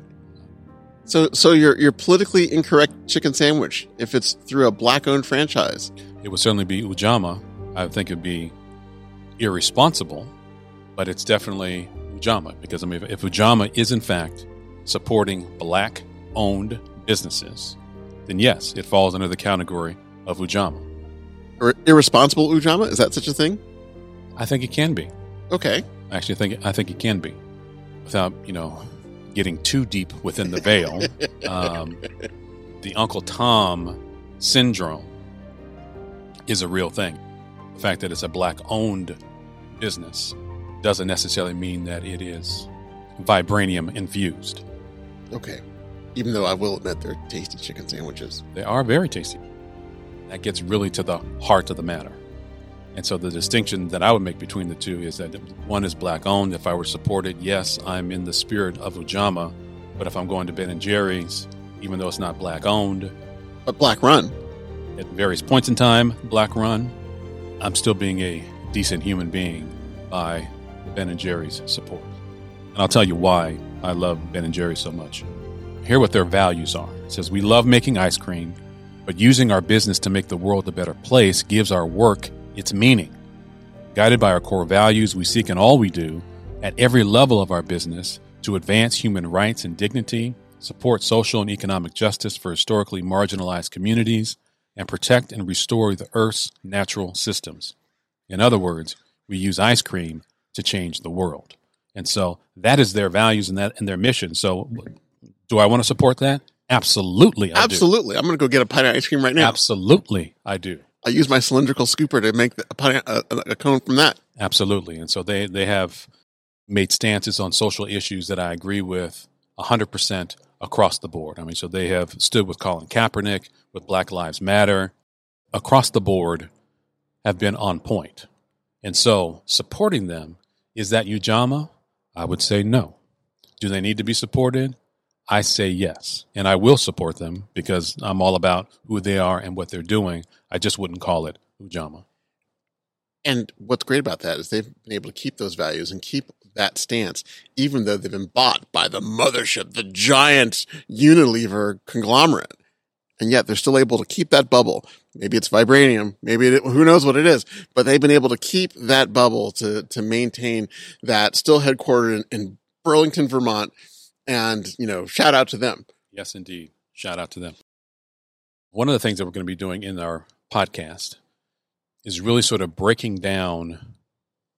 so, so your your politically incorrect chicken sandwich, if it's through a Black owned franchise, it would certainly be Ujamaa. I think it'd be irresponsible, but it's definitely Ujamaa because I mean, if, if Ujamaa is in fact supporting Black owned businesses, then yes, it falls under the category of Ujamaa. Or irresponsible Ujamaa? Is that such a thing? I think it can be. Okay. Actually, I think I think it can be, without you know getting too deep within the veil. um, the Uncle Tom syndrome is a real thing. The fact that it's a Black-owned business doesn't necessarily mean that it is vibranium infused. Okay. Even though I will admit they're tasty chicken sandwiches. They are very tasty. That gets really to the heart of the matter. And so the distinction that I would make between the two is that one is Black-owned. If I were supported, yes, I'm in the spirit of Ujamaa. But if I'm going to Ben and Jerry's, even though it's not Black-owned. But Black-run. At various points in time, Black-run. I'm still being a decent human being by Ben and Jerry's support. And I'll tell you why I love Ben and Jerry's so much. Hear what their values are. It says, we love making ice cream, but using our business to make the world a better place gives our work its meaning. Guided by our core values, we seek in all we do, at every level of our business, to advance human rights and dignity, support social and economic justice for historically marginalized communities, and protect and restore the Earth's natural systems. In other words, we use ice cream to change the world. And so that is their values and that and their mission. So do I want to support that? Absolutely. I Absolutely. Do. I'm going to go get a pint of ice cream right now. Absolutely. I do. I use my cylindrical scooper to make a, pint, a, a cone from that. Absolutely. And so they, they have made stances on social issues that I agree with one hundred percent across the board. I mean, so they have stood with Colin Kaepernick, with Black Lives Matter, across the board have been on point. And so supporting them, is that Ujamaa? I would say no. Do they need to be supported? I say yes, and I will support them because I'm all about who they are and what they're doing. I just wouldn't call it Ujamaa. And what's great about that is they've been able to keep those values and keep that stance, even though they've been bought by the mothership, the giant Unilever conglomerate. And yet they're still able to keep that bubble. Maybe it's vibranium. Maybe it, who knows what it is. But they've been able to keep that bubble to to maintain that, still headquartered in, in Burlington, Vermont. And, you know, shout out to them. Yes, indeed. Shout out to them. One of the things that we're going to be doing in our podcast is really sort of breaking down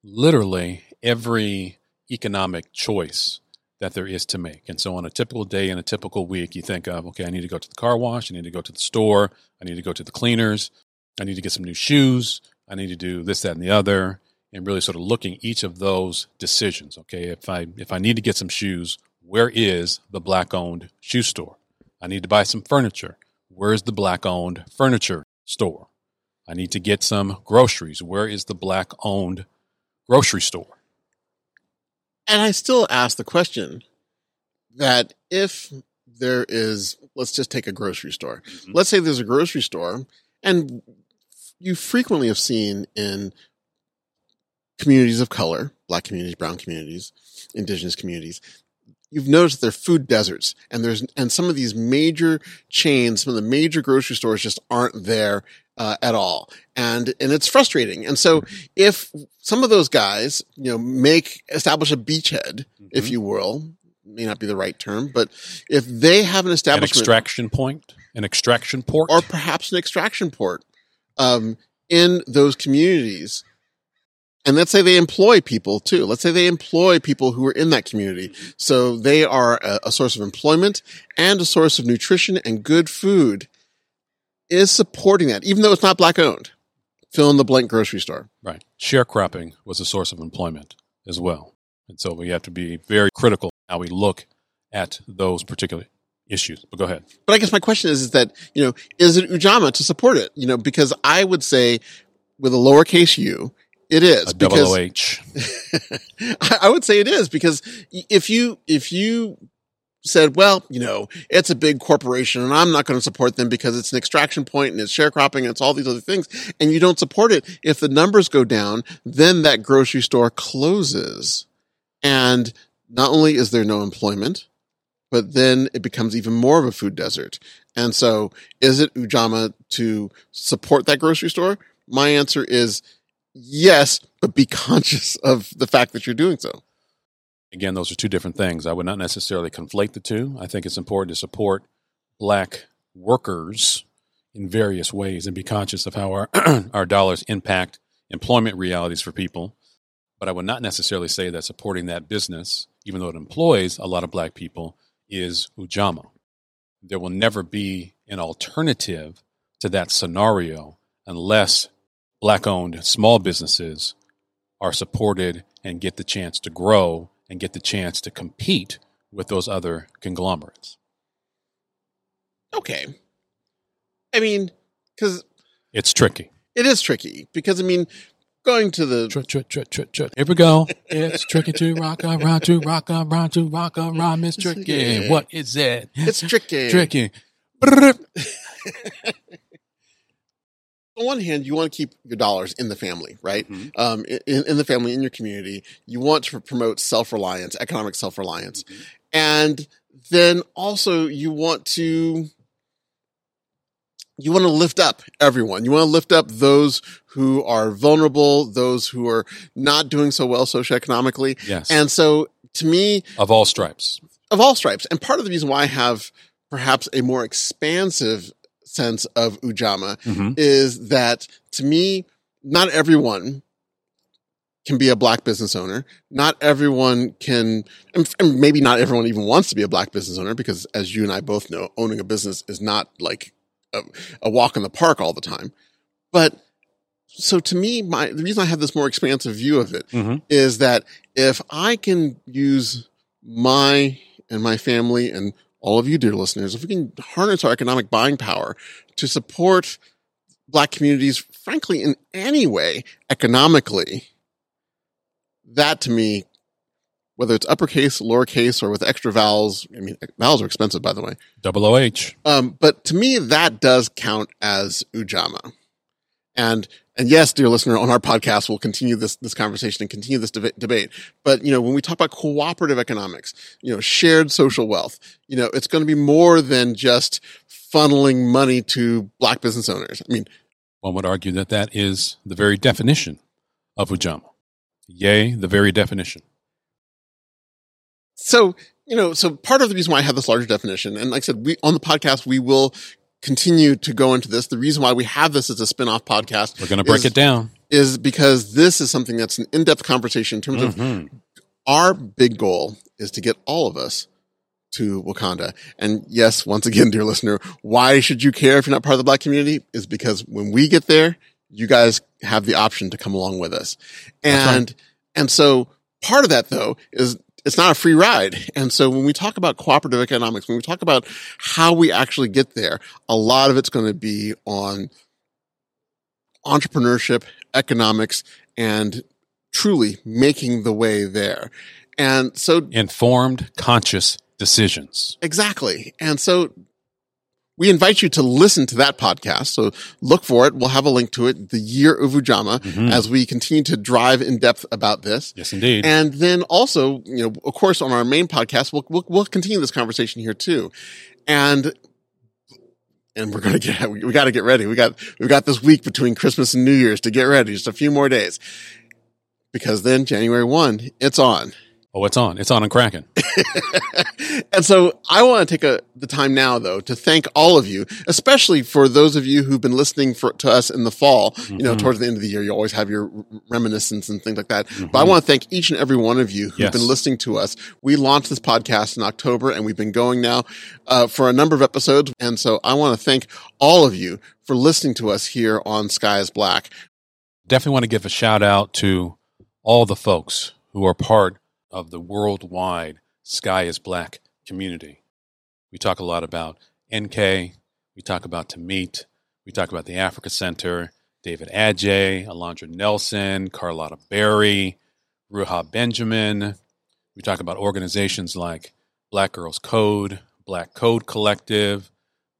literally every economic choice that there is to make. And so on a typical day in a typical week, you think of, okay, I need to go to the car wash. I need to go to the store. I need to go to the cleaners. I need to get some new shoes. I need to do this, that, and the other. And really sort of looking each of those decisions. Okay, if I if I need to get some shoes, where is the Black-owned shoe store? I need to buy some furniture. Where is the Black-owned furniture store? I need to get some groceries. Where is the Black-owned grocery store? And I still ask the question that if there is, let's just take a grocery store. Mm-hmm. Let's say there's a grocery store, and you frequently have seen in communities of color, Black communities, brown communities, indigenous communities, you've noticed that they're food deserts, and there's and some of these major chains, some of the major grocery stores just aren't there uh, at all, and and it's frustrating. And so, if some of those guys, you know, make establish a beachhead, mm-hmm. if you will, may not be the right term, but if they have an establishment, an extraction point, an extraction port, or perhaps an extraction port um, in those communities. And let's say they employ people too. Let's say they employ people who are in that community. So they are a, a source of employment and a source of nutrition and good food. Is supporting that, even though it's not Black owned. Fill in the blank grocery store. Right. Sharecropping was a source of employment as well. And so we have to be very critical how we look at those particular issues. But go ahead. But I guess my question is, is that, you know, is it Ujamaa to support it? You know, because I would say with a lowercase u, it is a double O-H. I would say it is because if you if you said, well, you know, it's a big corporation and I'm not going to support them because it's an extraction point and it's sharecropping and it's all these other things, and you don't support it, if the numbers go down, then that grocery store closes. And not only is there no employment, but then it becomes even more of a food desert. And so is it Ujamaa to support that grocery store? My answer is yes, but be conscious of the fact that you're doing so. Again, those are two different things. I would not necessarily conflate the two. I think it's important to support Black workers in various ways and be conscious of how our our dollars impact employment realities for people. But I would not necessarily say that supporting that business, even though it employs a lot of Black people, is Ujamaa. There will never be an alternative to that scenario unless Black-owned small businesses are supported and get the chance to grow and get the chance to compete with those other conglomerates. Okay. I mean, because... It's tricky. It is tricky because, I mean, going to the... Tr- tr- tr- tr- tr- Here we go. It's tricky to rock around, to rock around, to rock around. It's tricky. Yeah. What is it? It's tricky. Tricky. On one hand, you want to keep your dollars in the family, right? Mm-hmm. Um, in, in the family, in your community. You want to promote self-reliance, economic self-reliance. Mm-hmm. And then also you want to you want to lift up everyone. You want to lift up those who are vulnerable, those who are not doing so well socioeconomically. Yes. And so to me... Of all stripes. Of all stripes. And part of the reason why I have perhaps a more expansive sense of Ujamaa mm-hmm. is that, to me, not everyone can be a black business owner. Not everyone can, and maybe not everyone even wants to be a black business owner, because as you and I both know, owning a business is not like a, a walk in the park all the time. But so to me, my the reason I have this more expansive view of it mm-hmm. is that if I can use my and my family and all of you, dear listeners, if we can harness our economic buying power to support black communities, frankly, in any way, economically, that to me, whether it's uppercase, lowercase, or with extra vowels, I mean, vowels are expensive, by the way. Double O-H. Um, but to me, that does count as Ujamaa. And and yes, dear listener, on our podcast, we'll continue this this conversation and continue this deba- debate. But, you know, when we talk about cooperative economics, you know, shared social wealth, you know, it's going to be more than just funneling money to black business owners. I mean, one would argue that that is the very definition of Ujamaa. Yay, the very definition. So, you know, so part of the reason why I have this larger definition, and like I said, we on the podcast, we will continue to go into this. The reason why we have this as a spin-off podcast. We're going to break is, it down. Is because this is something that's an in-depth conversation in terms mm-hmm. of our big goal is to get all of us to Wakanda. And yes, once again, dear listener, why should you care if you're not part of the black community? Is because when we get there, you guys have the option to come along with us. And, right. and so part of that though is it's not a free ride. And so when we talk about cooperative economics, when we talk about how we actually get there, a lot of it's going to be on entrepreneurship, economics, and truly making the way there. And so informed, conscious decisions. Exactly. And so we invite you to listen to that podcast. So look for it. We'll have a link to it, The Year of Ujamaa, mm-hmm. as we continue to drive in depth about this. Yes, indeed. And then also, you know, of course, on our main podcast, we'll we'll, we'll continue this conversation here too. And and we're gonna get we, we got to get ready. We got we got this week between Christmas and New Year's to get ready. Just a few more days, because then January first, it's on. Oh, it's on. It's on and cracking. And so I want to take a, the time now, though, to thank all of you, especially for those of you who've been listening for, to us in the fall, mm-hmm. you know, towards the end of the year, you always have your reminiscence and things like that. Mm-hmm. But I want to thank each and every one of you who've yes. been listening to us. We launched this podcast in October, and we've been going now uh, for a number of episodes. And so I want to thank all of you for listening to us here on Sky is Black. Definitely want to give a shout out to all the folks who are part of the worldwide Sky is Black community. We talk a lot about N K, we talk about Tamit, we talk about the Africa Center, David Adjei, Alondra Nelson, Carlotta Berry, Ruha Benjamin. We talk about organizations like Black Girls Code, Black Code Collective,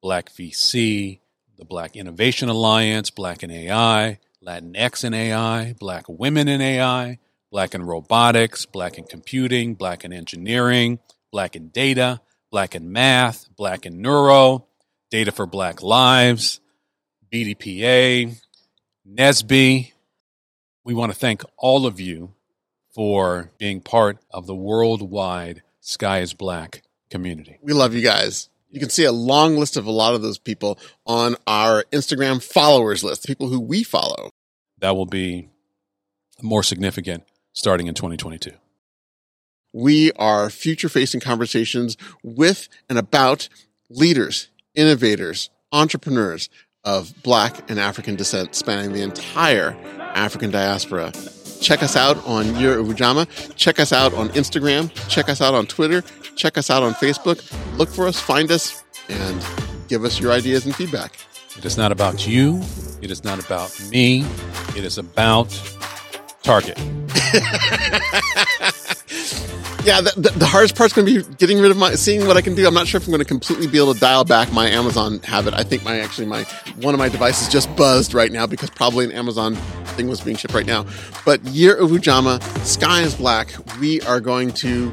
Black V C, the Black Innovation Alliance, Black in A I, Latinx in A I, Black Women in A I, Black in robotics, Black in computing, Black in engineering, Black in data, Black in math, Black in neuro, Data for Black Lives, B D P A, N E S B. We want to thank all of you for being part of the worldwide Sky is Black community. We love you guys. You can see a long list of a lot of those people on our Instagram followers list, people who we follow. That will be more significant starting in twenty twenty-two. We are future-facing conversations with and about leaders, innovators, entrepreneurs of Black and African descent spanning the entire African diaspora. Check us out on Year of Ujamaa. Check us out on Instagram. Check us out on Twitter. Check us out on Facebook. Look for us, find us, and give us your ideas and feedback. It is not about you. It is not about me. It is about Target. yeah, the, the, the hardest part's going to be getting rid of my, seeing what I can do. I'm not sure if I'm going to completely be able to dial back my Amazon habit. I think my, actually my, one of my devices just buzzed right now because probably an Amazon thing was being shipped right now. But Year of Ujamaa, Sky is Black. We are going to,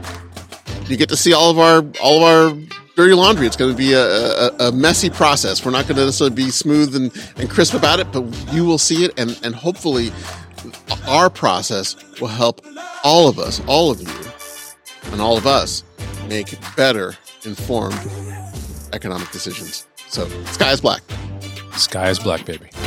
you get to see all of our, all of our dirty laundry. It's going to be a, a, a messy process. We're not going to necessarily be smooth and, and crisp about it, but you will see it. And, and hopefully our process will help all of us, all of you, and all of us make better informed economic decisions. So, Sky is Black. Sky is Black, baby.